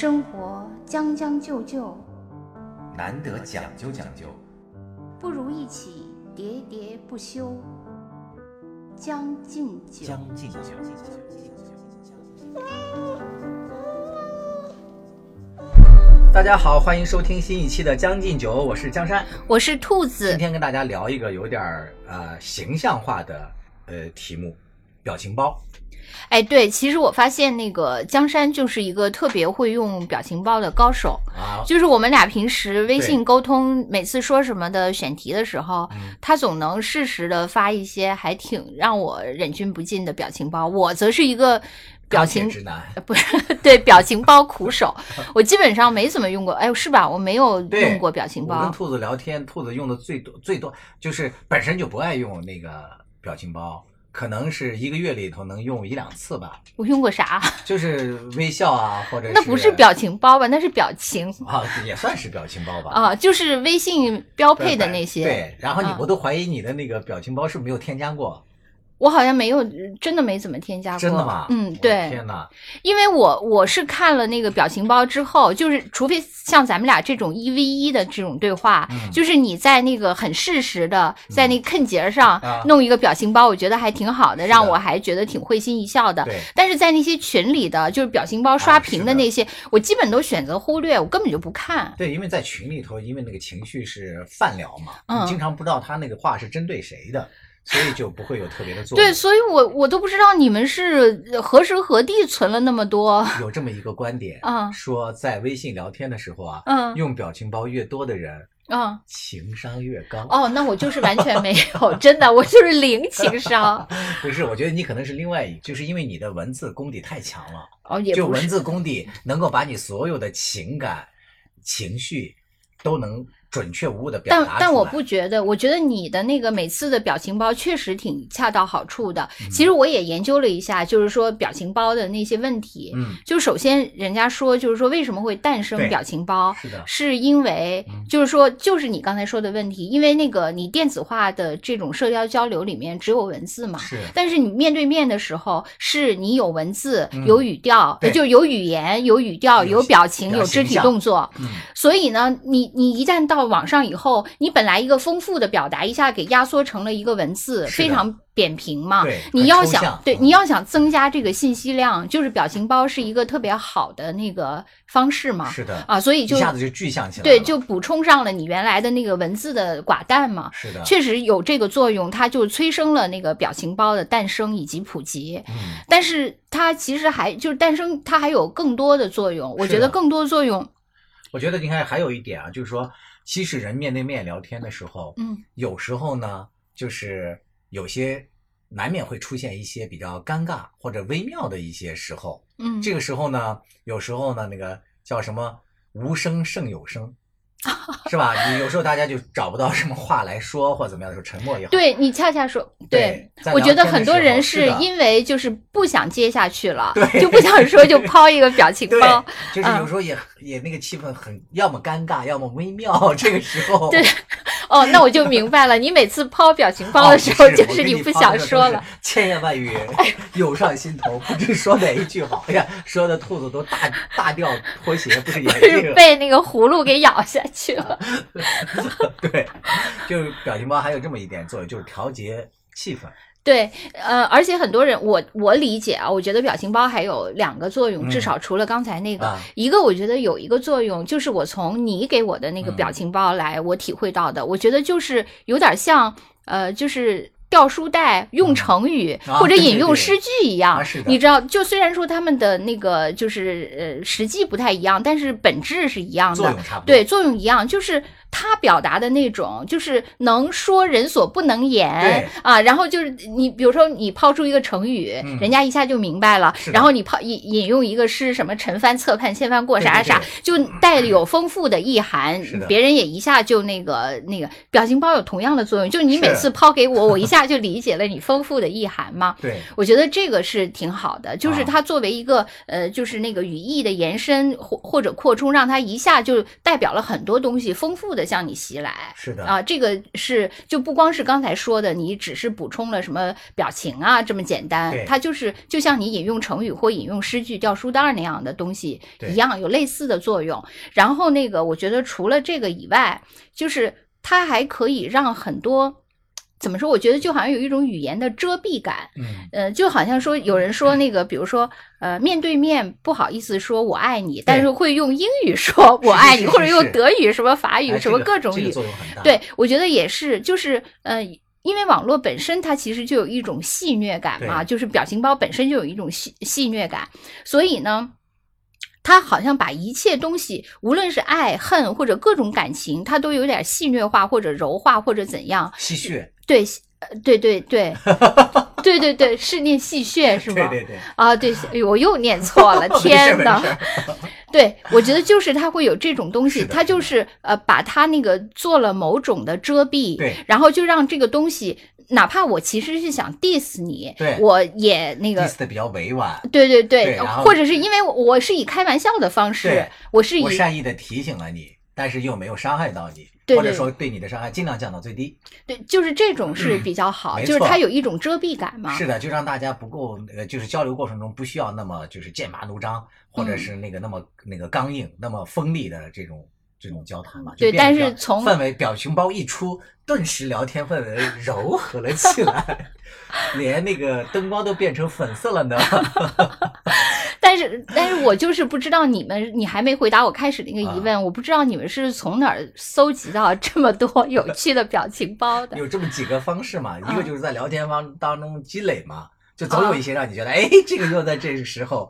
生活将将就就，难得讲究讲究，不如一起喋喋不休。将进酒，将进酒。大家好，欢迎收听新一期的《将进酒》，我是江山，我是兔子。今天跟大家聊一个有点形象化的题目，表情包。哎，对，其实我发现那个江山就是一个特别会用表情包的高手，就是我们俩平时微信沟通，每次说什么的选题的时候，他总能适时的发一些还挺让我忍俊不禁的表情包。我则是一个表情直男，不是，对，表情包苦手，我基本上没怎么用过。哎，是吧？我没有用过表情包。我跟兔子聊天，兔子用的最多，就是本身就不爱用那个表情包。可能是一个月里头能用一两次吧。我用过啥？就是微笑啊，或者是那不是表情包吧？那是表情啊，也算是表情包吧。啊，就是微信标配的那些。对，然后我都怀疑你的那个表情包是没有添加过。我好像没有，真的没怎么添加过。真的吗？嗯，对。天哪！因为我是看了那个表情包之后，就是除非像咱们俩这种1v1的这种对话，就是你在那个很适时的在那个坑节上弄一个表情包，我觉得还挺好的，让我还觉得挺会心一笑的。但是在那些群里的，就是表情包刷屏的那些，我基本都选择忽略，我根本就不看。对，因为在群里头，因为那个情绪是泛聊嘛，你经常不知道他那个话是针对谁的。所以就不会有特别的作用。对，所以我都不知道你们是何时何地存了那么多。有这么一个观点说在微信聊天的时候用表情包越多的人情商越高。哦，那我就是完全没有，真的，我就是零情商。不是，我觉得你可能是另外就是因为你的文字功底太强了。哦，也不是，就文字功底能够把你所有的情感、情绪都能准确无误的表达出来。但我不觉得，我觉得你的那个每次的表情包确实挺恰到好处的。其实我也研究了一下，就是说表情包的那些问题。就首先人家说，就是说为什么会诞生表情包，是因为就是说就是你刚才说的问题，因为那个你电子化的这种社交交流里面只有文字嘛，但是你面对面的时候是你有文字、有语调、就有语言、有语调、有表情、有肢体动作。所以呢，你一旦到网上以后，你本来一个丰富的表达一下给压缩成了一个文字，非常扁平嘛。你要想增加这个信息量，就是表情包是一个特别好的那个方式嘛。是的啊，所以就一下子就具象起来了。对，就补充上了你原来的那个文字的寡淡嘛。是的，确实有这个作用，它就催生了那个表情包的诞生以及普及。但是它其实还就是诞生，它还有更多的作用。我觉得更多作用，我觉得你看还有一点啊，就是说。其实人面对面聊天的时候，有时候呢，就是有些难免会出现一些比较尴尬或者微妙的一些时候，这个时候呢，有时候呢，那个叫什么无声胜有声。是吧？你有时候大家就找不到什么话来说，或者怎么样的时候，沉默也好。对，你恰恰说，对，我觉得很多人是因为就是不想接下去了，就不想说，就抛一个表情包。就是有时候也那个气氛很，要么尴尬，要么微妙。这个时候，对，哦，那我就明白了。你每次抛表情包的时候，就是你不想说了。千言万语涌上心头，不知说哪一句好。哎呀，说的兔子都大掉拖鞋，不是也是被那个葫芦给咬下去了。对，就是表情包还有这么一点作用，就是调节气氛。对，而且很多人，我理解啊，我觉得表情包还有两个作用，至少除了刚才那个，一个我觉得有一个作用，就是我从你给我的那个表情包来，我体会到的，我觉得就是有点像，就是。掉书袋用成语或者引用诗句一样，你知道，就虽然说他们的那个就是实际不太一样，但是本质是一样的，作用差不多，对，作用一样，就是他表达的那种就是能说人所不能言啊，然后就是你比如说你抛出一个成语，人家一下就明白了，然后你引用一个诗，什么陈帆侧畔千帆过，啥啥，就带有丰富的意涵，别人也一下就那个表情包有同样的作用，就是你每次抛给我，我一下就理解了你丰富的意涵嘛。对，我觉得这个是挺好的，就是它作为一个就是那个语义的延伸或者扩充，让它一下就代表了很多东西，丰富的。的向你袭来。是的啊，这个是就不光是刚才说的，你只是补充了什么表情啊这么简单，它就是就像你引用成语或引用诗句、掉书袋那样的东西一样，有类似的作用。然后那个，我觉得除了这个以外，就是它还可以让很多。怎么说？我觉得就好像有一种语言的遮蔽感，就好像说有人说那个，比如说，面对面不好意思说我爱你，但是会用英语说我爱你，或者用德语、什么法语、什么各种语。对，我觉得也是，就是因为网络本身它其实就有一种戏谑感嘛，就是表情包本身就有一种戏谑感，所以呢。他好像把一切东西，无论是爱、恨或者各种感情，他都有点戏谑化或者柔化或者怎样。戏谑。对，对，对对对，是念戏谑是吗？对对对。啊，对，我又念错了，天哪！对，我觉得就是他会有这种东西，他就是把他那个做了某种的遮蔽，然后就让这个东西。哪怕我其实是想 diss 你，我也那个 diss 的比较委婉，对，或者是因为我是以开玩笑的方式，我善意的提醒了你，但是又没有伤害到你，或者说对你的伤害尽量降到最低。对，就是这种是比较好，就是它有一种遮蔽感嘛。是的，就让大家不够，就是交流过程中不需要那么就是剑拔弩张，或者是那个那么刚硬、那么锋利的这种交谈嘛，对，但是从氛围表情包一出，顿时聊天氛围柔和了起来，连那个灯光都变成粉色了呢。但是我就是不知道你还没回答我开始的一个疑问，我不知道你们是从哪儿搜集到这么多有趣的表情包的。有这么几个方式嘛，一个就是在聊天当中积累嘛，就总有一些让你觉得，哎，这个又在这个时候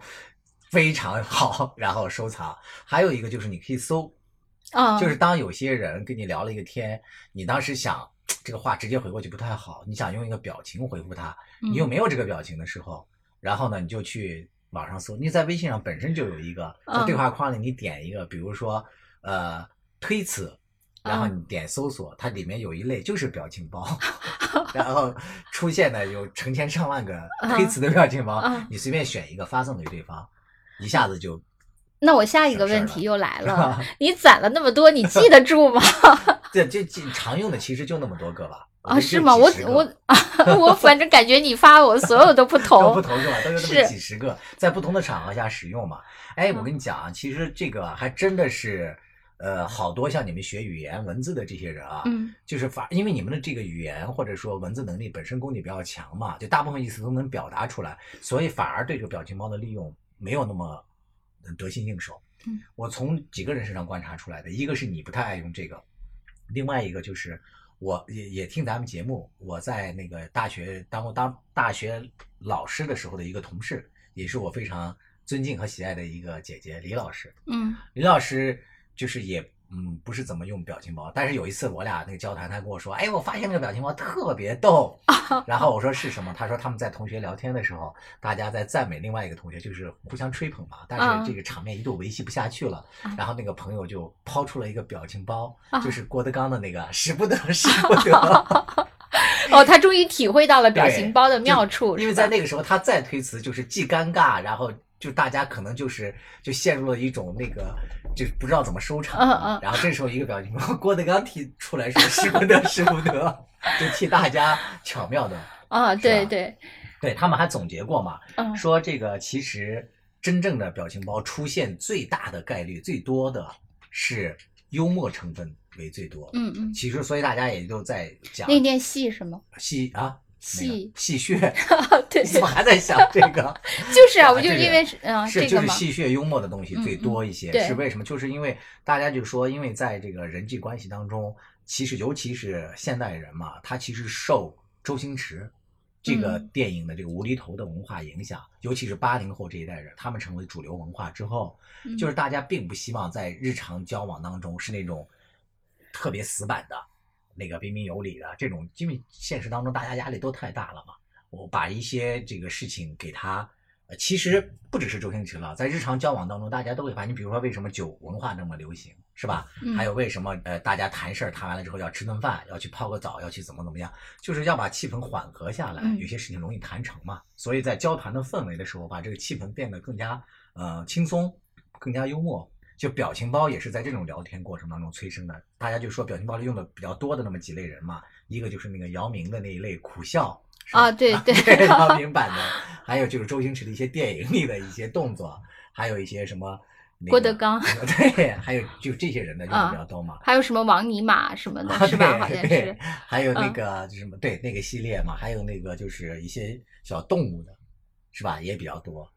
非常好，然后收藏。还有一个就是你可以搜。就是当有些人跟你聊了一个天，你当时想这个话直接回过去不太好，你想用一个表情回复他，你又没有这个表情的时候，然后呢你就去网上搜，你在微信上本身就有一个在对话框里你点一个，比如说推辞，然后你点搜索，它里面有一类就是表情包，然后出现的有成千上万个推辞的表情包，你随便选一个发送给对方，一下子就。那我下一个问题又来了，你攒了那么多，你记得住吗？对，就常用的其实就那么多个吧。啊，是吗？我反正感觉你发我所有都不同，都不同是吧？都有那么几十个，在不同的场合下使用嘛。哎，我跟你讲啊，其实这个还真的是，好多像你们学语言文字的这些人啊，就是因为你们的这个语言或者说文字能力本身功底比较强嘛，就大部分意思都能表达出来，所以反而对这个表情包的利用没有那么。得心应手，我从几个人身上观察出来的，一个是你不太爱用这个，另外一个就是我也听咱们节目，我在那个大学当大学老师的时候的一个同事，也是我非常尊敬和喜爱的一个姐姐李老师，李老师就是也不是怎么用表情包，但是有一次我俩那个交谈，他跟我说，哎，我发现那个表情包特别逗，然后我说是什么？他说他们在同学聊天的时候，大家在赞美另外一个同学，就是互相吹捧嘛，但是这个场面一度维系不下去了，然后那个朋友就抛出了一个表情包，就是郭德纲的那个使不得使不得。哦，他终于体会到了表情包的妙处，因为在那个时候他再推辞就是既尴尬，然后就大家可能就陷入了一种那个就不知道怎么收场，然后这时候一个表情包郭德纲提出来说使不得使不得，就替大家巧妙的对对对，他们还总结过嘛，说这个其实真正的表情包出现最大的概率最多的是幽默成分为最多，其实所以大家也就在讲那念戏什么戏啊。戏谑，对，你怎么还在想这个？就是啊，我就因为是就是戏谑幽默的东西最多一些，是为什么？就是因为大家就说，因为在这个人际关系当中，其实尤其是现代人嘛，他其实受周星驰这个电影的这个无厘头的文化影响，尤其是80后这一代人，他们成为主流文化之后，就是大家并不希望在日常交往当中是那种特别死板的。那个彬彬有礼的这种，因为现实当中大家压力都太大了嘛，我把一些这个事情给他，其实不只是周星驰了，在日常交往当中大家都会发现，比如说为什么酒文化那么流行，是吧？还有为什么大家谈事儿谈完了之后要吃顿饭，要去泡个澡，要去怎么样，就是要把气氛缓和下来，有些事情容易谈成嘛，所以在交谈的氛围的时候，把这个气氛变得更加轻松，更加幽默，就表情包也是在这种聊天过程当中催生的。大家就说表情包里用的比较多的那么几类人嘛，一个就是那个姚明的那一类苦笑啊，对对，姚明版的，还有就是周星驰的一些电影里的一些动作，还有一些什么。郭德纲对，还有就这些人的用比较多嘛、还有什么王尼玛什么的、是吧？好像是，还有那个什么、对那个系列嘛，还有那个就是一些小动物的，是吧？也比较多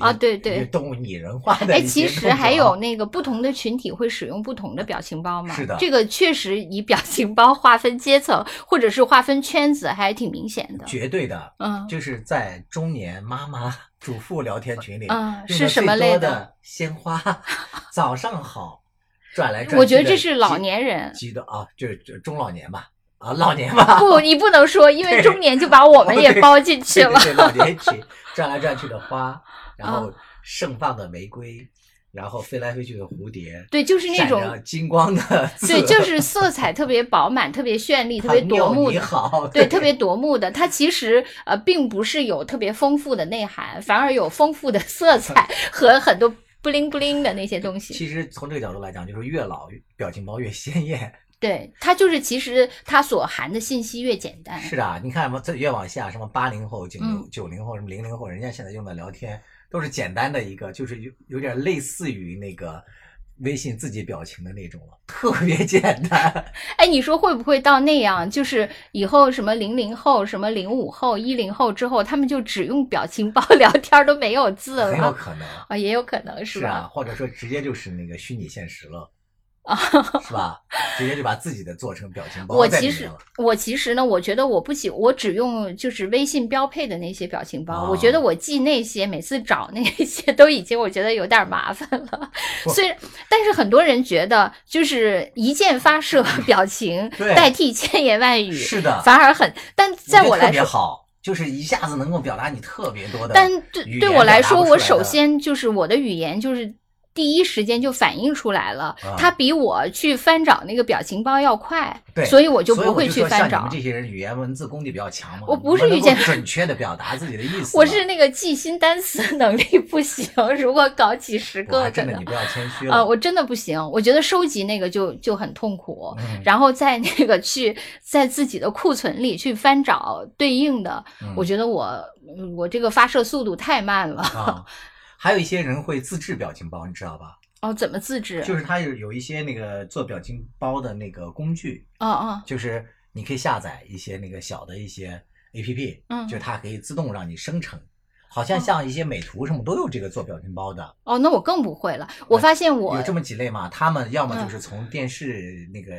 啊，对对，动物拟人化的。哎，其实还有那个不同的群体会使用不同的表情包嘛？是的，这个确实以表情包划分阶层或者是划分圈子还挺明显的，绝对的。就是在中年妈妈。主妇聊天群里，是什么类的？鲜花，早上好，转来转去。我觉得这是老年人，就是中老年吧，老年吧。不，你不能说，因为中年就把我们也包进去了。对，老年群，转来转去的花，然后盛放的玫瑰。然后飞来飞去的蝴蝶，对，就是那种金光的，对，就是色彩特别饱满、特别绚丽、特别夺目的，对，特别夺目的。它其实并不是有特别丰富的内涵，反而有丰富的色彩和很多不灵不灵的那些东西。其实从这个角度来讲，就是越老表情包越鲜艳。对，它就是其实它所含的信息越简单。是的，你看越往下，什么80后、90后、什么00后，人家现在用的聊天。都是简单的一个，就是有点类似于那个微信自己表情的那种了，特别简单。哎，你说会不会到那样？就是以后什么00后、什么05后、10后之后，他们就只用表情包聊天都没有字了？很有可能啊，也有可能是吧？是啊，或者说直接就是那个虚拟现实了。是吧？直接就把自己的做成表情包。我其实呢，我觉得我只用就是微信标配的那些表情包。我觉得我记那些，每次找那些都已经我觉得有点麻烦了。但是很多人觉得就是一键发射表情代替千言万语，是的，反而很。但在我来说，特别好。就是一下子能够表达你特别多的。但对我来说，我首先就是我的语言就是。第一时间就反映出来了，他比我去翻找那个表情包要快，所以我就不会去翻找。我们这些人语言文字功底比较强嘛，我不是能够准确的表达自己的意思。我是那个记新单词能力不行，如果搞几十个，真的你不要谦虚了。我真的不行，我觉得收集那个就很痛苦，然后在那个在自己的库存里去翻找对应的，我觉得我这个发射速度太慢了。还有一些人会自制表情包，你知道吧？怎么自制？就是他有一些那个做表情包的那个工具，就是你可以下载一些那个小的一些 APP，就是它可以自动让你生成。好像一些美图什么都有这个做表情包的。那我更不会了。我发现我有这么几类嘛，他们要么就是从电视那个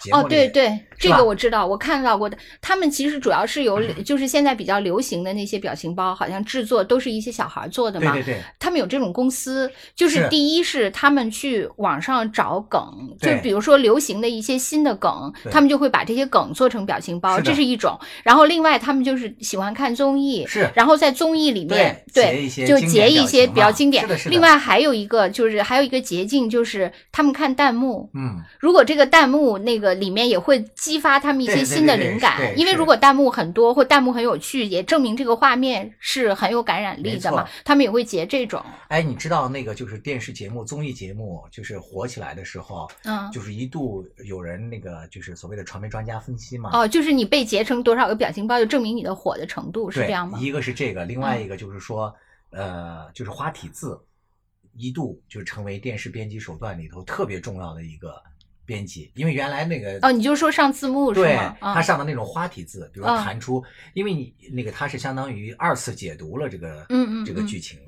节目里。对对，这个我知道，我看到过的。他们其实主要是就是现在比较流行的那些表情包，好像制作都是一些小孩做的嘛。对对对。他们有这种公司，就是第一是他们去网上找梗，就比如说流行的一些新的梗，他们就会把这些梗做成表情包，这是一种。然后另外他们就是喜欢看综艺，是，然后在综艺里。对，就截一些比较经典。另外还有一个捷径，就是他们看弹幕。如果这个弹幕那个里面也会激发他们一些新的灵感，因为如果弹幕很多或弹幕很有趣，也证明这个画面是很有感染力的嘛。他们也会截这种。哎，你知道那个就是电视节目、综艺节目就是火起来的时候，就是一度有人那个就是所谓的传媒专家分析嘛。就是你被截成多少个表情包，就证明你的火的程度，是这样吗？一个是这个，另外一个就是说，就是花体字，一度就成为电视编辑手段里头特别重要的一个编辑，因为原来那个你就说上字幕是吗？对，他上的那种花体字，比如弹出，因为你那个他是相当于二次解读了这个这个剧情，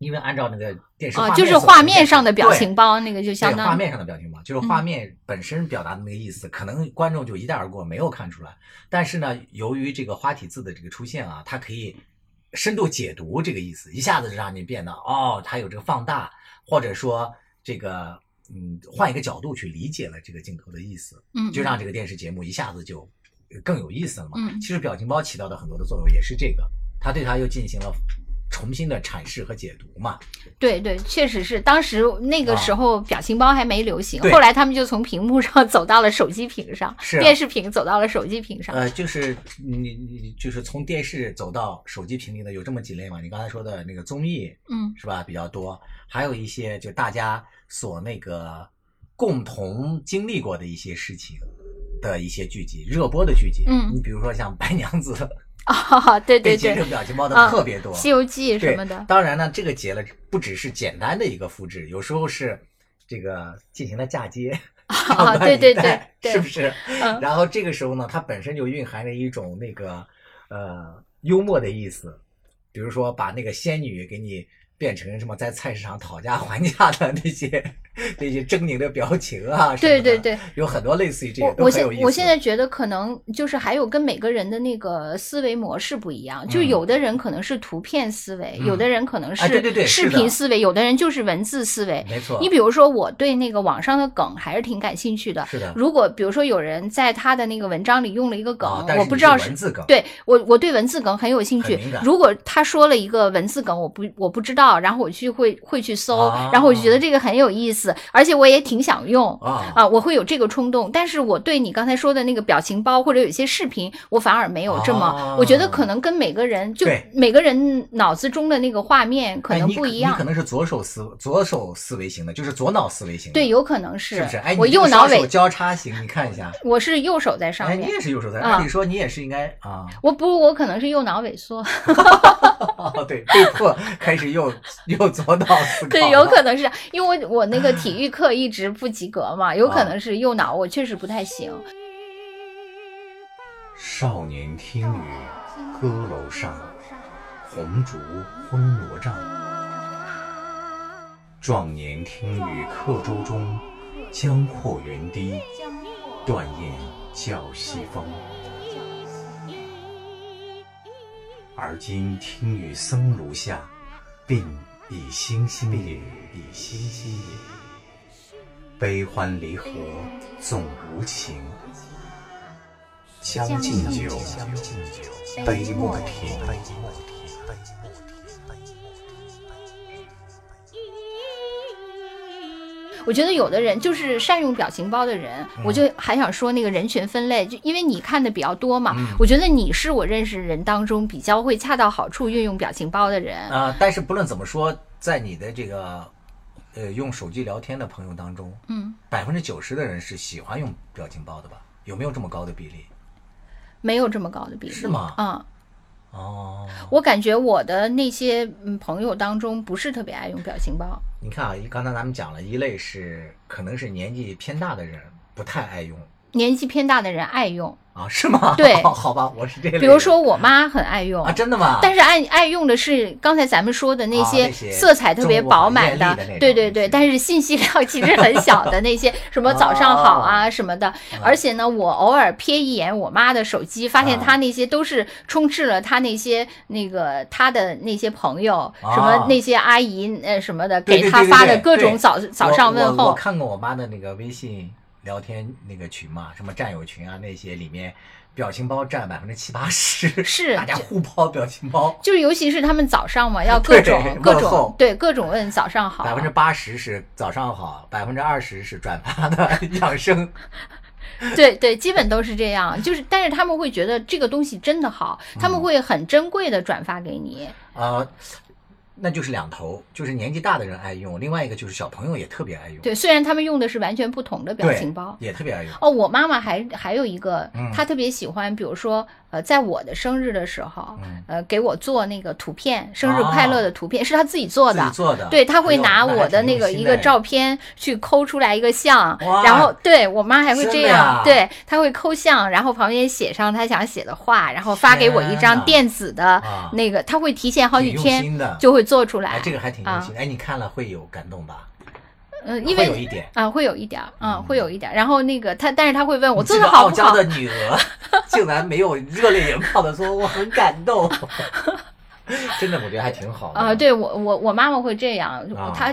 因为按照那个电视就是画面上的表情包，那个就相当于画面上的表情包，就是画面本身表达的那个意思，可能观众就一带而过，没有看出来。但是呢，由于这个花体字的这个出现啊，它可以。深度解读这个意思，一下子就让你变得它有这个放大，或者说这个换一个角度去理解了这个镜头的意思，就让这个电视节目一下子就更有意思了嘛。其实表情包起到的很多的作用也是这个，它对它又进行了重新的阐释和解读嘛。对对，确实是，当时那个时候表情包还没流行，后来他们就从屏幕上走到了手机屏上，电视屏走到了手机屏上。就是你就是从电视走到手机屏里的有这么几类嘛，你刚才说的那个综艺，嗯，是吧，比较多，还有一些就大家所那个共同经历过的一些事情的一些剧集，热播的剧集，嗯，你比如说像白娘子。啊，对对对，这个表情包的特别多，西游记什么的。当然呢，这个节了不只是简单的一个复制，有时候是这个进行了嫁接。啊，对对对，是不是？然后这个时候呢，它本身就蕴含着一种那个幽默的意思，比如说把那个仙女给你变成什么在菜市场讨价还价的那些狰狞的表情啊，对对对，有很多类似于这些都很有意思。我现在觉得可能就是还有跟每个人的那个思维模式不一样，就有的人可能是图片思维，有的人可能是视频思维，有的人就是文字思维。没错，你比如说我对那个网上的梗还是挺感兴趣的。是的，如果比如说有人在他的那个文章里用了一个梗，我不知道是文字梗，对我对文字梗很有兴趣。如果他说了一个文字梗，我不知道，然后我会去搜，然后我就觉得这个很有意思。而且我也挺想用啊，我会有这个冲动，但是我对你刚才说的那个表情包或者有些视频，我反而没有这么，我觉得可能跟每个人脑子中的那个画面可能不一样。你可能是左手思维型的，就是左脑思维型的。对，有可能是不是？哎，我右脑尾交叉型，你看一下，我是右手在上面。哎，你也是右手在，按理说你也是应该啊。我可能是右脑萎缩。对，被迫开始右左脑思考。对，有可能是因为我那个。体育课一直不及格嘛，有可能是右脑我确实不太行。少年听雨歌楼上，红烛昏罗帐。壮年听雨客舟中，江阔云低，断雁叫西风。而今听雨僧庐下，鬓已星星也，已星星也。悲欢离合总无情，将进酒，杯莫停。我觉得有的人就是善用表情包的人，我就还想说那个人群分类，就因为你看的比较多嘛，我觉得你是我认识人当中比较会恰到好处运用表情包的人啊。但是不论怎么说，在你的这个用手机聊天的朋友当中，90%的人是喜欢用表情包的吧？有没有这么高的比例？没有这么高的比例，是吗？哦，我感觉我的那些朋友当中不是特别爱用表情包。你看啊，刚才咱们讲了一类是可能是年纪偏大的人不太爱用，年纪偏大的人爱用啊？是吗？对，好吧，我是这类。比如说我妈很爱用啊，真的吗？但是爱用的是刚才咱们说的那些色彩特别饱满的，对对对，但是信息量其实很小的那些什么早上好啊什么的。而且呢，我偶尔瞥一眼我妈的手机，发现她那些都是充斥了她那些那个她的那些朋友什么那些阿姨什么的给她发的各种早上问候。我看过我妈的那个微信聊天那个群嘛，什么战友群啊，那些里面表情包占70-80%，是大家互抛表情包，就是尤其是他们早上嘛，要各种对各种问早上好，80%是早上好，20%是转发的养生。对对，基本都是这样，就是但是他们会觉得这个东西真的好，他们会很珍贵的转发给你。那就是两头，就是年纪大的人爱用，另外一个就是小朋友也特别爱用。对，虽然他们用的是完全不同的表情包，也特别爱用。哦，我妈妈还有一个，她特别喜欢，比如说，在我的生日的时候，给我做那个图片，生日快乐的图片，是她自己做的。自己做的。对，她会拿我的那个一个照片去抠出来一个像，然后对我妈还会这样，对，她会抠像，然后旁边写上她想写的话，然后发给我一张电子的那个，她会提前好几天就会做出来。哎，这个还挺用心的。哎，你看了会有感动吧？因为会有一点啊，会有一点啊，会有一点。然后那个他，但是他会问我做的好不好？傲娇的女儿竟然没有热泪盈眶的说我很感动。真的，我觉得还挺好的啊。对，我妈妈会这样，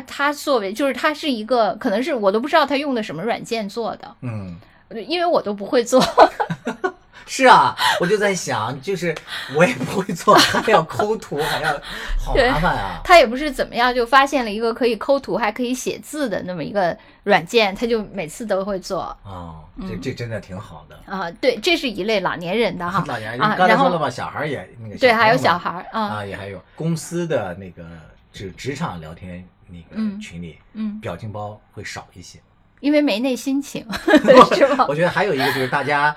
她作为就是她是一个，可能是我都不知道她用的什么软件做的，因为我都不会做。是啊，我就在想，就是我也不会做，还要抠图，还要好麻烦啊。他也不是怎么样，就发现了一个可以抠图还可以写字的那么一个软件，他就每次都会做。哦，这真的挺好的啊。对，这是一类老年人的哈。老年人，你刚才说了吧，小孩也那个。对，还有小孩啊，也还有公司的那个职场聊天那个群里，表情包会少一些。因为没那心情，是吧？我觉得还有一个就是大家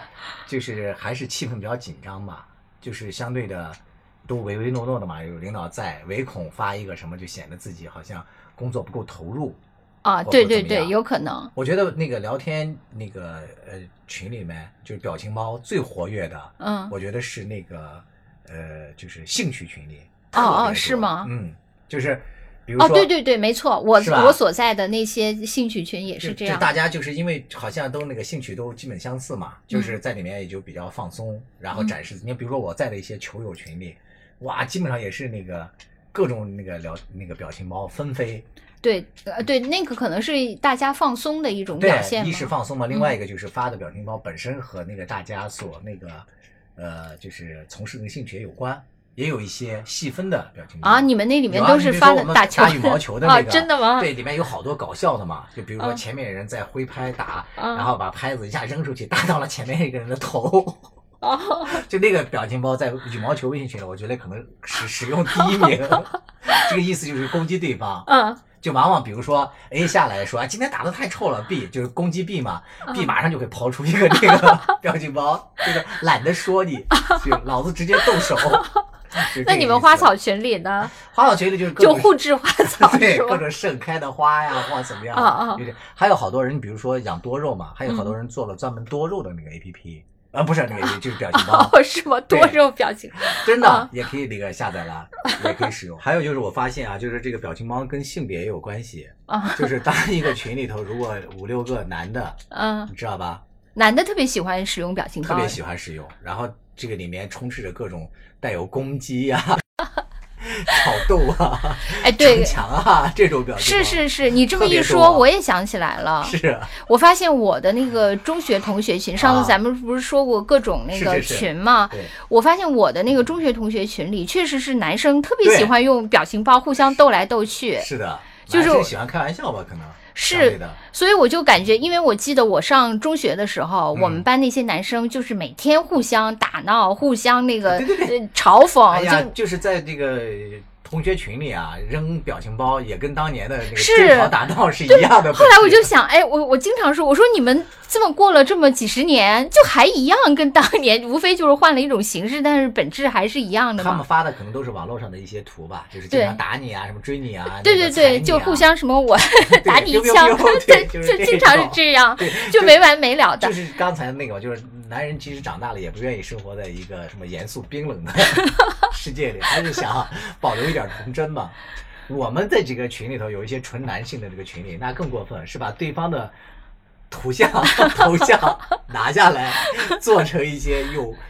就是还是气氛比较紧张嘛，就是相对的都唯唯诺诺的嘛，有领导在，唯恐发一个什么就显得自己好像工作不够投入啊。对对对，有可能。我觉得那个聊天那个群里面就是表情包最活跃的，我觉得是那个就是兴趣群里。哦哦，是吗？嗯，就是。哦，对对对，没错，我所在的那些兴趣群也是这样。大家就是因为好像都那个兴趣都基本相似嘛，就是在里面也就比较放松，然后展示。你比如说我在的一些球友群里，哇，基本上也是那个各种那个表情包纷飞。对，对，那个可能是大家放松的一种表现嘛，一是放松嘛，另外一个就是发的表情包本身和那个大家所那个就是从事那个兴趣也有关。也有一些细分的表情包啊，你们那里面都是发的打球、打羽毛球的那个，真的吗？对，里面有好多搞笑的嘛，就比如说前面人在挥拍打，然后把拍子一下扔出去，打到了前面一个人的头。就那个表情包在羽毛球微信群里，我觉得可能是使用第一名。这个意思就是攻击对方。嗯。就往往比如说 A 下来说今天打得太臭了 ，B 就是攻击 B 嘛 ，B 马上就会抛出一个这个表情包，就是懒得说你，就老子直接动手。那你们花草群里呢？花草群里就互制花草，对，各种盛开的花呀，或怎么样啊？还有好多人，比如说养多肉嘛，还有好多人做了专门多肉的那个 APP，不是那个就是表情包，是吗？多肉表情包真的也可以那个下载了，也可以使用。还有就是我发现啊，就是这个表情包跟性别也有关系啊，就是当一个群里头如果5-6个男的，你知道吧？男的特别喜欢使用表情包，特别喜欢使用，然后。这个里面充斥着各种带有攻击啊、挑逗啊、哎对、逞强啊这种表情。是是是，你这么一说，我也想起来了。是，我发现我的那个中学同学群，上次咱们不是说过各种那个群吗？是是是，我发现我的那个中学同学群里，确实是男生特别喜欢用表情包互相斗来斗去。是的，就是喜欢开玩笑吧，可能。是，所以我就感觉，因为我记得我上中学的时候，我们班那些男生就是每天互相打闹，互相那个嘲讽，哎呀，就是在这个同学群里啊，扔表情包也跟当年的那个争吵打闹是一样的。后来我就想，哎，我经常说，我说你们这么过了这么几十年，就还一样，跟当年无非就是换了一种形式，但是本质还是一样的嘛。他们发的可能都是网络上的一些图吧，就是经常打你啊，什么追你啊，对对对，就互相什么我打你一枪，对，就经常是这样，就没完没了的。就是刚才那个，就是男人其实长大了也不愿意生活在一个什么严肃冰冷的世界里，还是想保留一点童真嘛。我们在这个群里头有一些纯男性的这个群里，那更过分，是把对方的图像头像拿下来，做成一些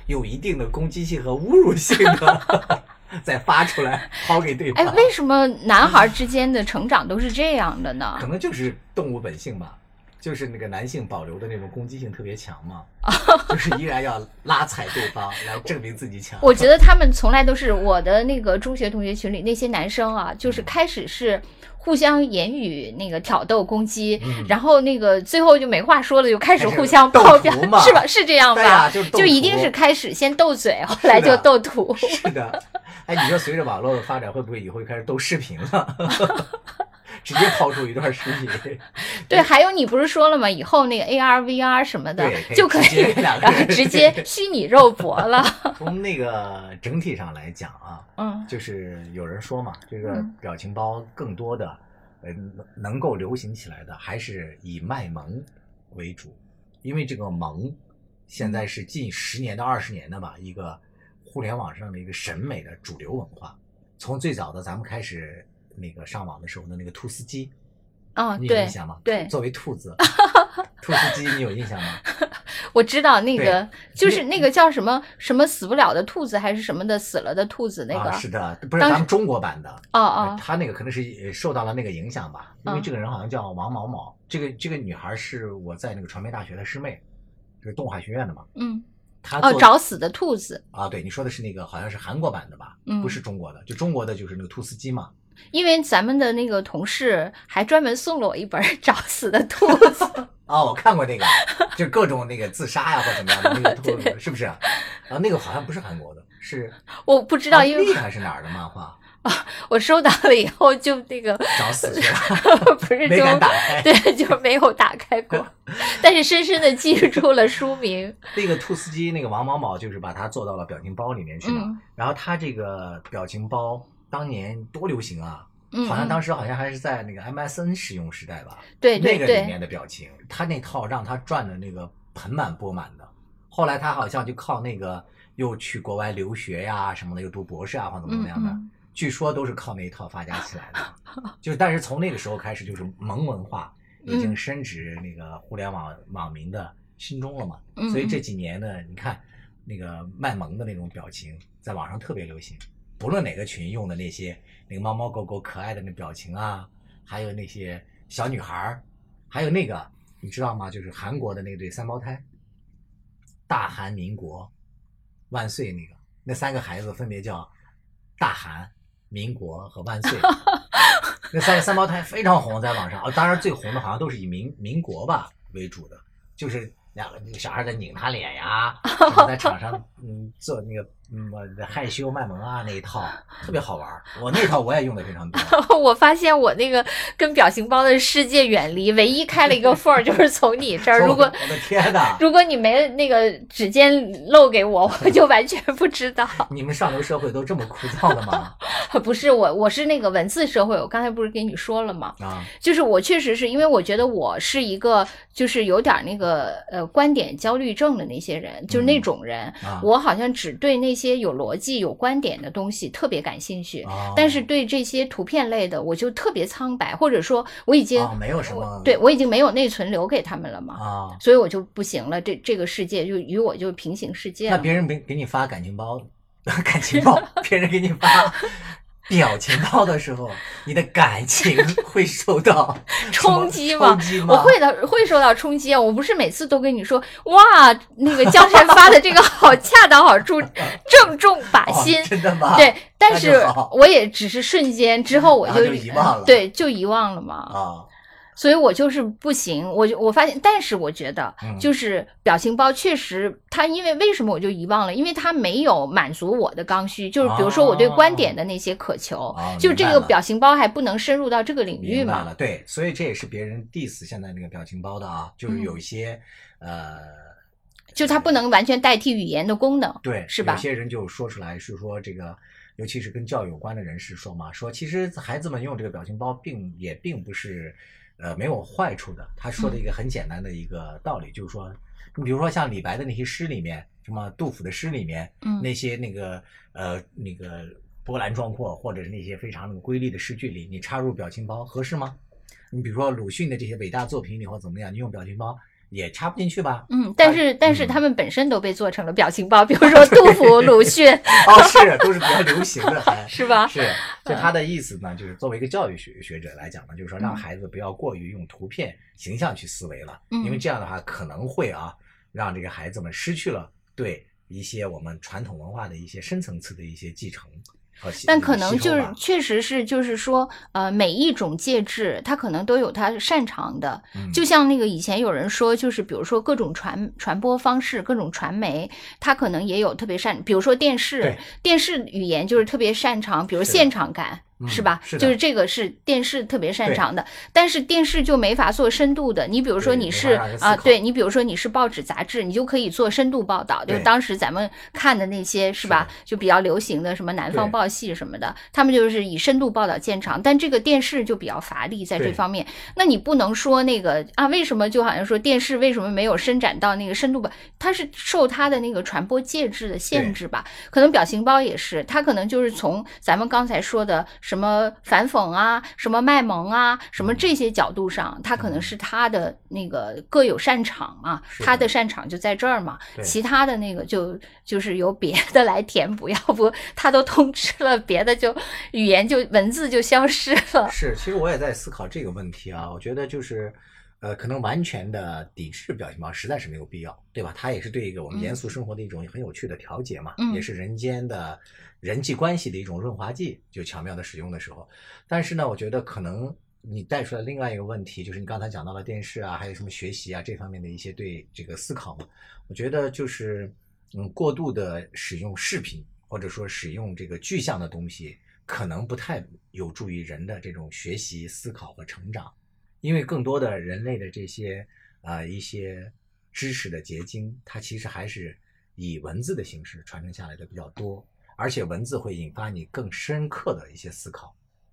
有一定的攻击性和侮辱性的再发出来抛给对方。哎，为什么男孩之间的成长都是这样的呢？可能就是动物本性吧，就是那个男性保留的那种攻击性特别强嘛，就是依然要拉踩对方来证明自己强。我觉得他们从来都是，我的那个中学同学群里那些男生啊，就是开始是互相言语那个挑逗攻击，然后那个最后就没话说了，就开始互相爆表，是吧？是这样吧？啊、就一定是开始先斗嘴，后来就斗图。是的，哎，你说随着网络的发展，会不会以后开始斗视频了？直接抛出一段视频。对，还有你不是说了吗？以后那个 AR、VR 什么的就可以，然后直接虚拟肉搏了。从那个整体上来讲啊，就是有人说嘛，这个表情包更多的，能够流行起来的还是以卖萌为主，因为这个萌现在是近10年到20年的吧，一个互联网上的一个审美的主流文化。从最早的咱们开始。那个上网的时候的那个兔司机，你有印象吗？对，作为兔子，兔司机你有印象吗？我知道那个就是那个叫什么什么死不了的兔子还是什么的死了的兔子那个，是的，不是咱们中国版的他那个可能是受到了那个影响吧，因为这个人好像叫王毛毛，这个女孩是我在那个传媒大学的师妹，这个动画学院的嘛，他哦，找死的兔子啊，对，你说的是那个好像是韩国版的吧？嗯，不是中国的，就中国的就是那个兔司机嘛。因为咱们的那个同事还专门送了我一本《找死的兔子》啊、哦，我看过那个，就各种那个自杀呀、啊、或怎么样的那个兔子，是不是？啊，那个好像不是韩国的，是我不知道，因为那个还是哪儿的漫画？啊，我收到了以后就那个找死去了，不是就没敢打开，对，就没有打开过，但是深深的记住了书名。那个兔司机，那个王某某就是把它做到了表情包里面去嘛、嗯。然后他这个表情包当年多流行啊，好像当时好像还是在那个 MSN 使用时代吧，对、嗯、那个里面的表情，他那套让他赚的那个盆满钵满的。后来他好像就靠那个又去国外留学呀什么的，又读博士啊或者怎么样的。嗯嗯，据说都是靠那一套发家起来的，就是但是从那个时候开始，就是萌文化已经深植那个互联网网民的心中了嘛。所以这几年呢，你看那个卖萌的那种表情在网上特别流行，不论哪个群用的那些那个猫猫狗狗可爱的那表情啊，还有那些小女孩，还有那个你知道吗？就是韩国的那对三胞胎，大韩民国万岁那个，那三个孩子分别叫大韩、民国和万岁，那三个三胞胎非常红，在网上啊、哦，当然最红的好像都是以民国吧为主的，就是两个小孩在拧他脸呀，在场上做那个害羞卖萌啊那一套特别好玩，我那套我也用的非常多。我发现我那个跟表情包的世界远离，唯一开了一个缝就是从你这儿。如果我的天哪，如果你没那个指尖漏给我，我就完全不知道。你们上流社会都这么枯燥的吗？不是，我是那个文字社会，我刚才不是跟你说了吗？啊，就是我确实是因为我觉得我是一个就是有点那个观点焦虑症的那些人，就是那种人，我好像只对那些有逻辑有观点的东西特别感兴趣、哦、但是对这些图片类的我就特别苍白，或者说我已经、哦、没有什么，对，我已经没有内存留给他们了嘛、哦、所以我就不行了，这个世界就与我就平行世界了。那别人给你发感情包别人给你发表情包的时候，你的感情会受到冲击吗？我会受到冲击啊！我不是每次都跟你说，哇，那个江山发的这个好恰到好处，正中靶心、哦，真的吗？对，但是我也只是瞬间之后我就遗忘了，对，就遗忘了嘛啊。哦，所以我就是不行，我发现，但是我觉得就是表情包确实它，因为为什么我就遗忘了，因为它没有满足我的刚需，就是比如说我对观点的那些渴求，哦、就这个表情包还不能深入到这个领域嘛。明白了，对，所以这也是别人 diss 现在那个表情包的啊，就是有一些、就它不能完全代替语言的功能，对，是吧？有些人就说出来是说这个。尤其是跟教育有关的人士说嘛，说其实孩子们用这个表情包并不是没有坏处的。他说的一个很简单的一个道理、嗯、就是说，你比如说像李白的那些诗里面，什么杜甫的诗里面、嗯、那些那个那个波澜壮阔或者是那些非常那个瑰丽的诗句里，你插入表情包合适吗？你比如说鲁迅的这些伟大作品里或怎么样，你用表情包也插不进去吧？嗯，但是他们本身都被做成了表情包，比如说杜甫、鲁迅，哦，是都是比较流行的，是吧？是，就他的意思呢，就是作为一个教育学者来讲呢，就是说让孩子不要过于用图片形象去思维了，因为这样的话可能会让这个孩子们失去了对一些我们传统文化的一些深层次的一些继承。但可能就是确实是就是说每一种介质它可能都有它擅长的，就像那个以前有人说，就是比如说各种传播方式，各种传媒，它可能也有特别比如说电视语言就是特别擅长，比如现场感，是吧？是就是这个是电视特别擅长的，但是电视就没法做深度的。你比如说你是对，你比如说你是报纸杂志，你就可以做深度报道，就是当时咱们看的那些，是吧？就比较流行的什么南方报系什么的，他们就是以深度报道见长，但这个电视就比较乏力在这方面。那你不能说那个为什么就好像说电视为什么没有伸展到那个深度吧？它是受它的那个传播介质的限制吧？可能表情包也是，它可能就是从咱们刚才说的。什么反讽啊，什么卖萌啊，什么这些角度上，他可能是他的那个各有擅长嘛，他的擅长就在这儿嘛，其他的那个就是由别的来填补，要不他都通吃了，别的就语言就文字就消失了。是，其实我也在思考这个问题啊，我觉得就是可能完全的抵制表情包实在是没有必要，对吧？它也是对一个我们严肃生活的一种很有趣的调节嘛，也是人间的人际关系的一种润滑剂，就巧妙的使用的时候。但是呢，我觉得可能你带出来另外一个问题，就是你刚才讲到了电视啊，还有什么学习啊这方面的一些对这个思考嘛。我觉得就是过度的使用视频，或者说使用这个具象的东西，可能不太有助于人的这种学习、思考和成长。因为更多的人类的这些一些知识的结晶，它其实还是以文字的形式传承下来的比较多，而且文字会引发你更深刻的一些思考。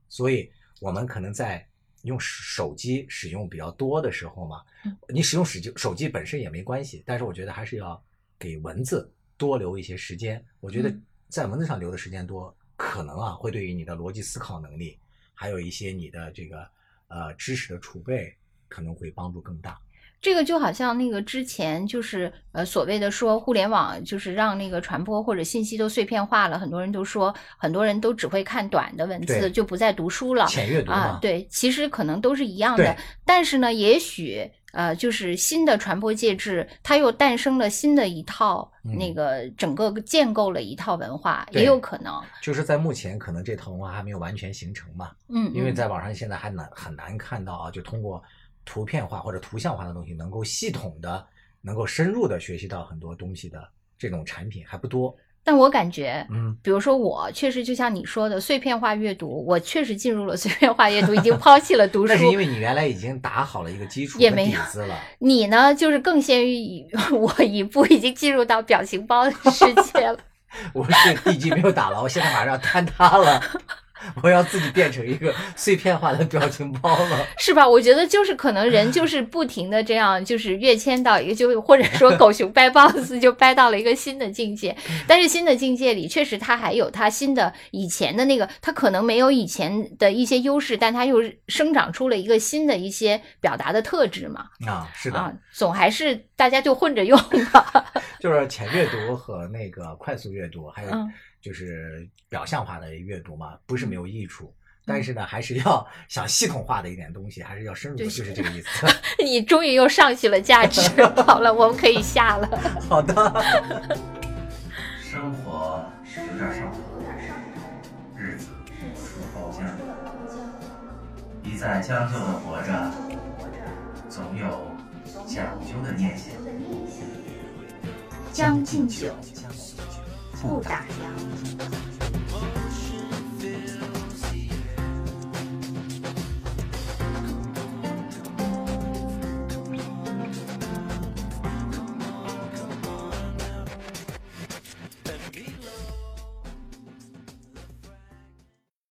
所以我们可能在用手机使用比较多的时候嘛，你使用手机本身也没关系，但是我觉得还是要给文字多留一些时间。我觉得在文字上留的时间多，可能会对于你的逻辑思考能力，还有一些你的这个知识的储备可能会帮助更大。这个就好像那个之前就是所谓的说互联网就是让那个传播或者信息都碎片化了，很多人都说很多人都只会看短的文字，就不再读书了，浅阅读啊，对，其实可能都是一样的。但是呢，也许就是新的传播介质，它又诞生了新的一套那个整个建构了一套文化，也有可能。就是在目前可能这套文化还没有完全形成嘛，因为在网上现在还很难看到就通过图片化或者图像化的东西能够系统的、能够深入的学习到很多东西的这种产品还不多。但我感觉，比如说我确实就像你说的碎片化阅读，我确实进入了碎片化阅读，已经抛弃了读书。那是因为你原来已经打好了一个基础的底子了。你呢，就是更先于我一步，已经进入到表情包的世界了。我这地基没有打牢，现在马上坍塌了。我要自己变成一个碎片化的表情包了，是吧？我觉得就是可能人就是不停的这样，就是跃迁到一个就或者说狗熊掰棒子就掰到了一个新的境界。但是新的境界里确实它还有它新的以前的那个，它可能没有以前的一些优势，但它又生长出了一个新的一些表达的特质嘛。是的，总还是大家就混着用吧。就是浅阅读和那个快速阅读，还有就是表象化的阅读嘛，不是没有益处，但是呢，还是要想系统化的一点东西，还是要深入的，就是这个意思。你终于又上去了价值，好了，我们可以下了。好的。生活有点上头，日子出包浆，一再将就的活着，总有讲究的念想。将进酒。不打烊。